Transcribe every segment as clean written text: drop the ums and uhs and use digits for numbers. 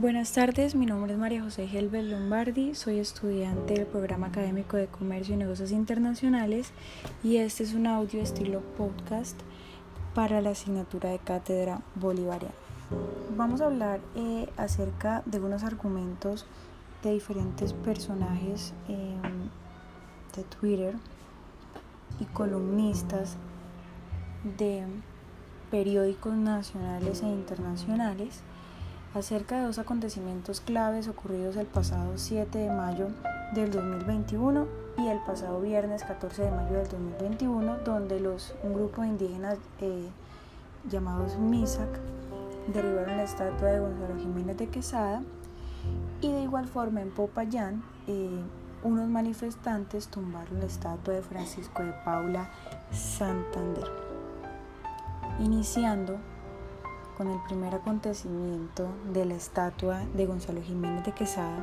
Buenas tardes, mi nombre es María José Gelber Lombardi, soy estudiante del programa académico de Comercio y Negocios Internacionales y este es un audio estilo podcast para la asignatura de Cátedra Bolivariana. Vamos a hablar acerca de unos argumentos de diferentes personajes de Twitter y columnistas de periódicos nacionales e internacionales acerca de dos acontecimientos claves ocurridos el pasado 7 de mayo del 2021 y el pasado viernes 14 de mayo del 2021, donde un grupo de indígenas llamados Misak derribaron la estatua de Gonzalo Jiménez de Quesada, y de igual forma en Popayán unos manifestantes tumbaron la estatua de Francisco de Paula Santander. Iniciando con el primer acontecimiento de la estatua de Gonzalo Jiménez de Quesada,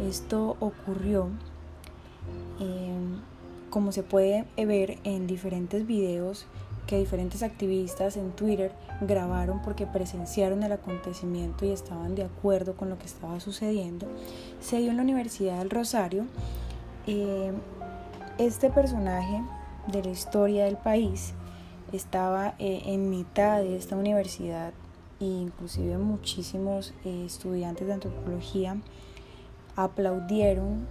esto ocurrió, como se puede ver en diferentes videos que diferentes activistas en Twitter grabaron porque presenciaron el acontecimiento y estaban de acuerdo con lo que estaba sucediendo. Se dio en la Universidad del Rosario. Este personaje de la historia del país estaba en mitad de esta universidad e inclusive muchísimos estudiantes de antropología aplaudieron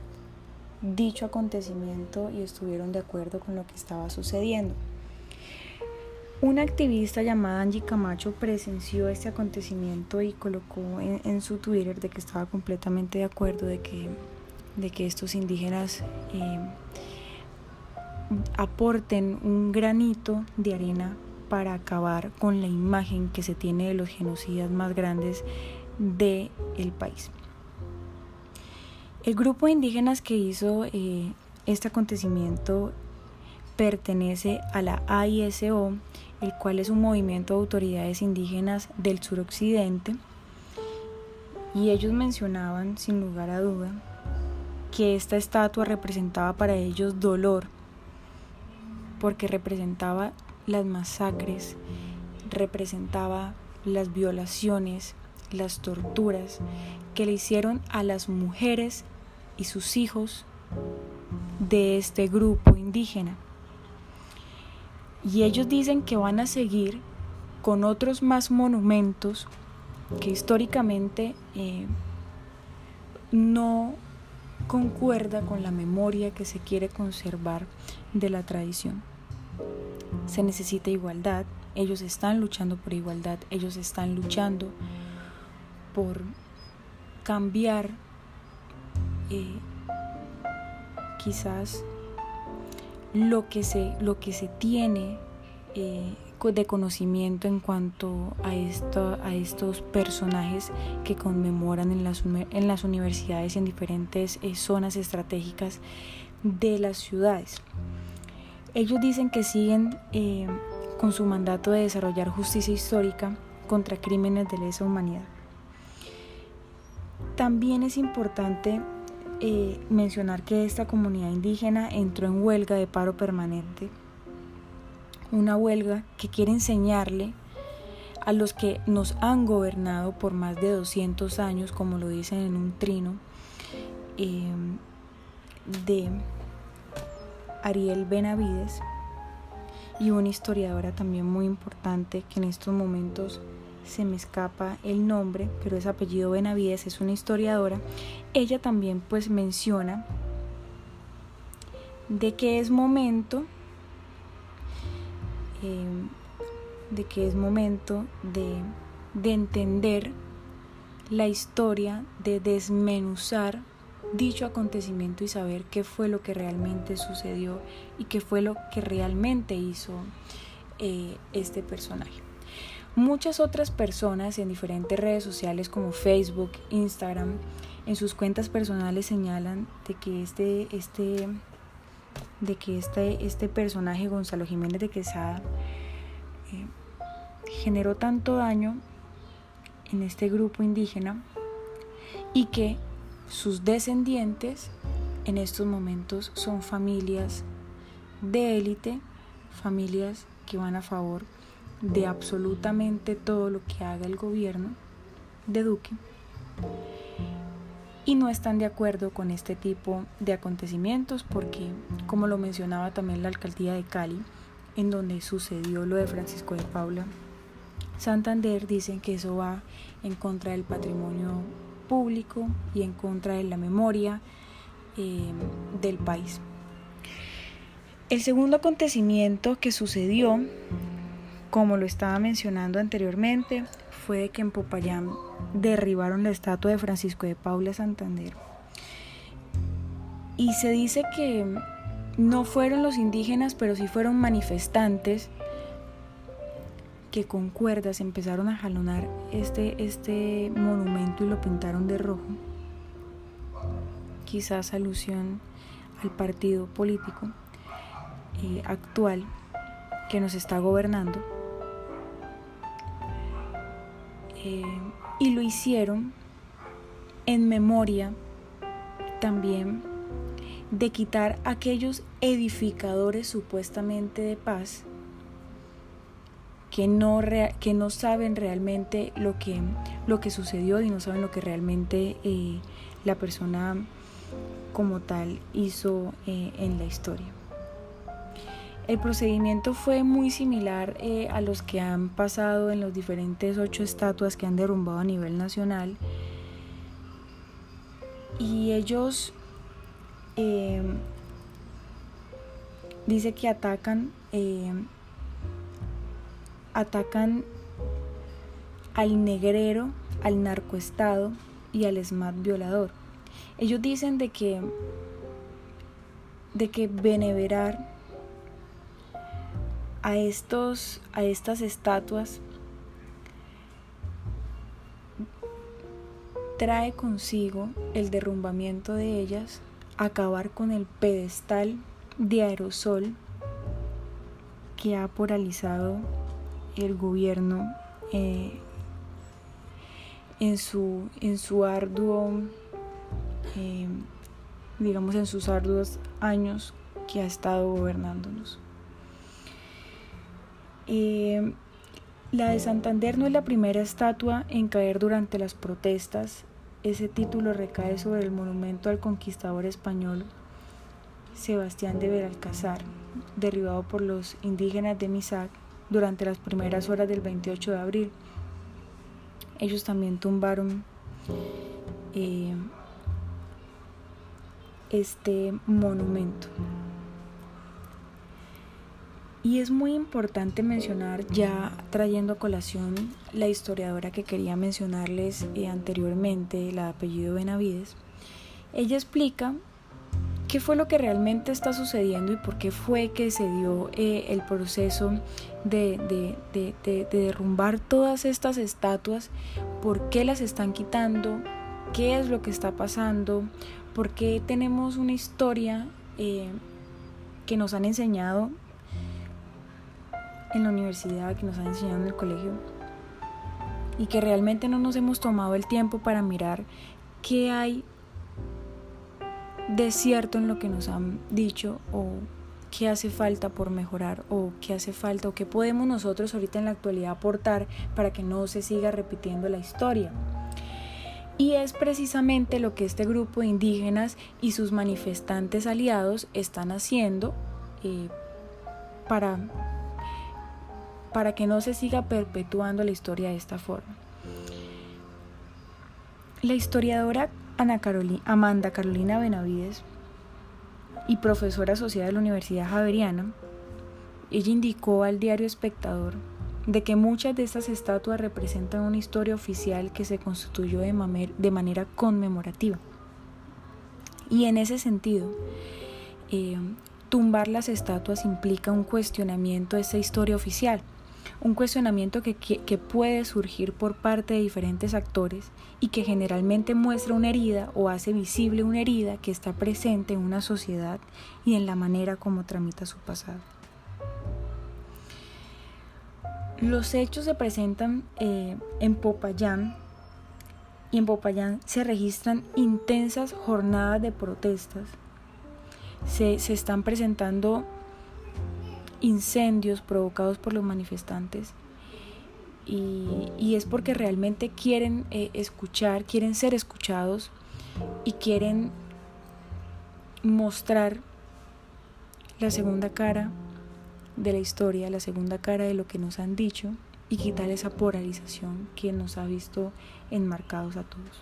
dicho acontecimiento y estuvieron de acuerdo con lo que estaba sucediendo. Una activista llamada Angie Camacho presenció este acontecimiento y colocó en su Twitter de que estaba completamente de acuerdo de que estos indígenas aporten un granito de arena para acabar con la imagen que se tiene de los genocidas más grandes del país. El grupo de indígenas que hizo este acontecimiento pertenece a la AISO, el cual es un movimiento de autoridades indígenas del suroccidente, y ellos mencionaban sin lugar a duda que esta estatua representaba para ellos dolor, porque representaba las masacres, representaba las violaciones, las torturas que le hicieron a las mujeres y sus hijos de este grupo indígena. Y ellos dicen que van a seguir con otros más monumentos que históricamente no concuerda con la memoria que se quiere conservar de la tradición. Se necesita igualdad, ellos están luchando por igualdad, ellos están luchando por cambiar quizás lo que se tiene de conocimiento en cuanto a estos personajes que conmemoran en las universidades y en diferentes zonas estratégicas de las ciudades. Ellos dicen que siguen con su mandato de desarrollar justicia histórica contra crímenes de lesa humanidad. También es importante mencionar que esta comunidad indígena entró en huelga de paro permanente, una huelga que quiere enseñarle a los que nos han gobernado por más de 200 años, como lo dicen en un trino de Ariel Benavides, y una historiadora también muy importante que en estos momentos se me escapa el nombre, pero es apellido Benavides, es una historiadora. Ella también pues menciona de que es momento de entender la historia, de desmenuzar dicho acontecimiento y saber qué fue lo que realmente sucedió y qué fue lo que realmente hizo este personaje. Muchas otras personas en diferentes redes sociales como Facebook, Instagram, en sus cuentas personales señalan de que este personaje Gonzalo Jiménez de Quesada generó tanto daño en este grupo indígena y que sus descendientes en estos momentos son familias de élite, familias que van a favor de absolutamente todo lo que haga el gobierno de Duque y no están de acuerdo con este tipo de acontecimientos porque, como lo mencionaba también la alcaldía de Cali, en donde sucedió lo de Francisco de Paula Santander, dicen que eso va en contra del patrimonio público y en contra de la memoria del país. El segundo acontecimiento que sucedió, como lo estaba mencionando anteriormente, fue de que en Popayán derribaron la estatua de Francisco de Paula Santander. Y se dice que no fueron los indígenas, pero sí fueron manifestantes que con cuerdas empezaron a jalonar este monumento y lo pintaron de rojo, quizás alusión al partido político actual que nos está gobernando, y lo hicieron en memoria también de quitar aquellos edificadores supuestamente de paz que no saben realmente lo que sucedió y no saben lo que realmente la persona como tal hizo en la historia. El procedimiento fue muy similar a los que han pasado en los diferentes 8 estatuas que han derrumbado a nivel nacional, y ellos dice que atacan al negrero, al narcoestado y al ESMAD violador. Ellos dicen de que venerar a estas estatuas trae consigo el derrumbamiento de ellas, acabar con el pedestal de aerosol que ha paralizado el gobierno en su arduo, digamos, en sus arduos años que ha estado gobernándonos. La de Santander no es la primera estatua en caer durante las protestas. Ese título recae sobre el monumento al conquistador español Sebastián de Beralcázar, derribado por los indígenas de Misak durante las primeras horas del 28 de abril. Ellos también tumbaron este monumento. Y es muy importante mencionar, ya trayendo a colación la historiadora que quería mencionarles anteriormente, la de apellido Benavides, ella explica qué fue lo que realmente está sucediendo y por qué fue que se dio el proceso de derrumbar todas estas estatuas, por qué las están quitando, qué es lo que está pasando, por qué tenemos una historia que nos han enseñado en la universidad, que nos han enseñado en el colegio, y que realmente no nos hemos tomado el tiempo para mirar qué hay de cierto en lo que nos han dicho, o qué hace falta por mejorar, o qué hace falta, o qué podemos nosotros ahorita en la actualidad aportar para que no se siga repitiendo la historia. Y es precisamente lo que este grupo de indígenas y sus manifestantes aliados están haciendo para que no se siga perpetuando la historia de esta forma. La historiadora Amanda Carolina Benavides, y profesora asociada de la Universidad Javeriana, ella indicó al diario Espectador de que muchas de estas estatuas representan una historia oficial que se constituyó de manera conmemorativa. Y en ese sentido, tumbar las estatuas implica un cuestionamiento de esa historia oficial, un cuestionamiento que puede surgir por parte de diferentes actores y que generalmente muestra una herida o hace visible una herida que está presente en una sociedad y en la manera como tramita su pasado. Los hechos se presentan en Popayán, y en Popayán se registran intensas jornadas de protestas. Se están presentando incendios provocados por los manifestantes, y es porque realmente quieren escuchar, quieren ser escuchados y quieren mostrar la segunda cara de la historia, la segunda cara de lo que nos han dicho y quitar esa polarización que nos ha visto enmarcados a todos.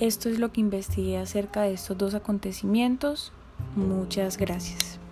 Esto es lo que investigué acerca de estos dos acontecimientos. Muchas gracias.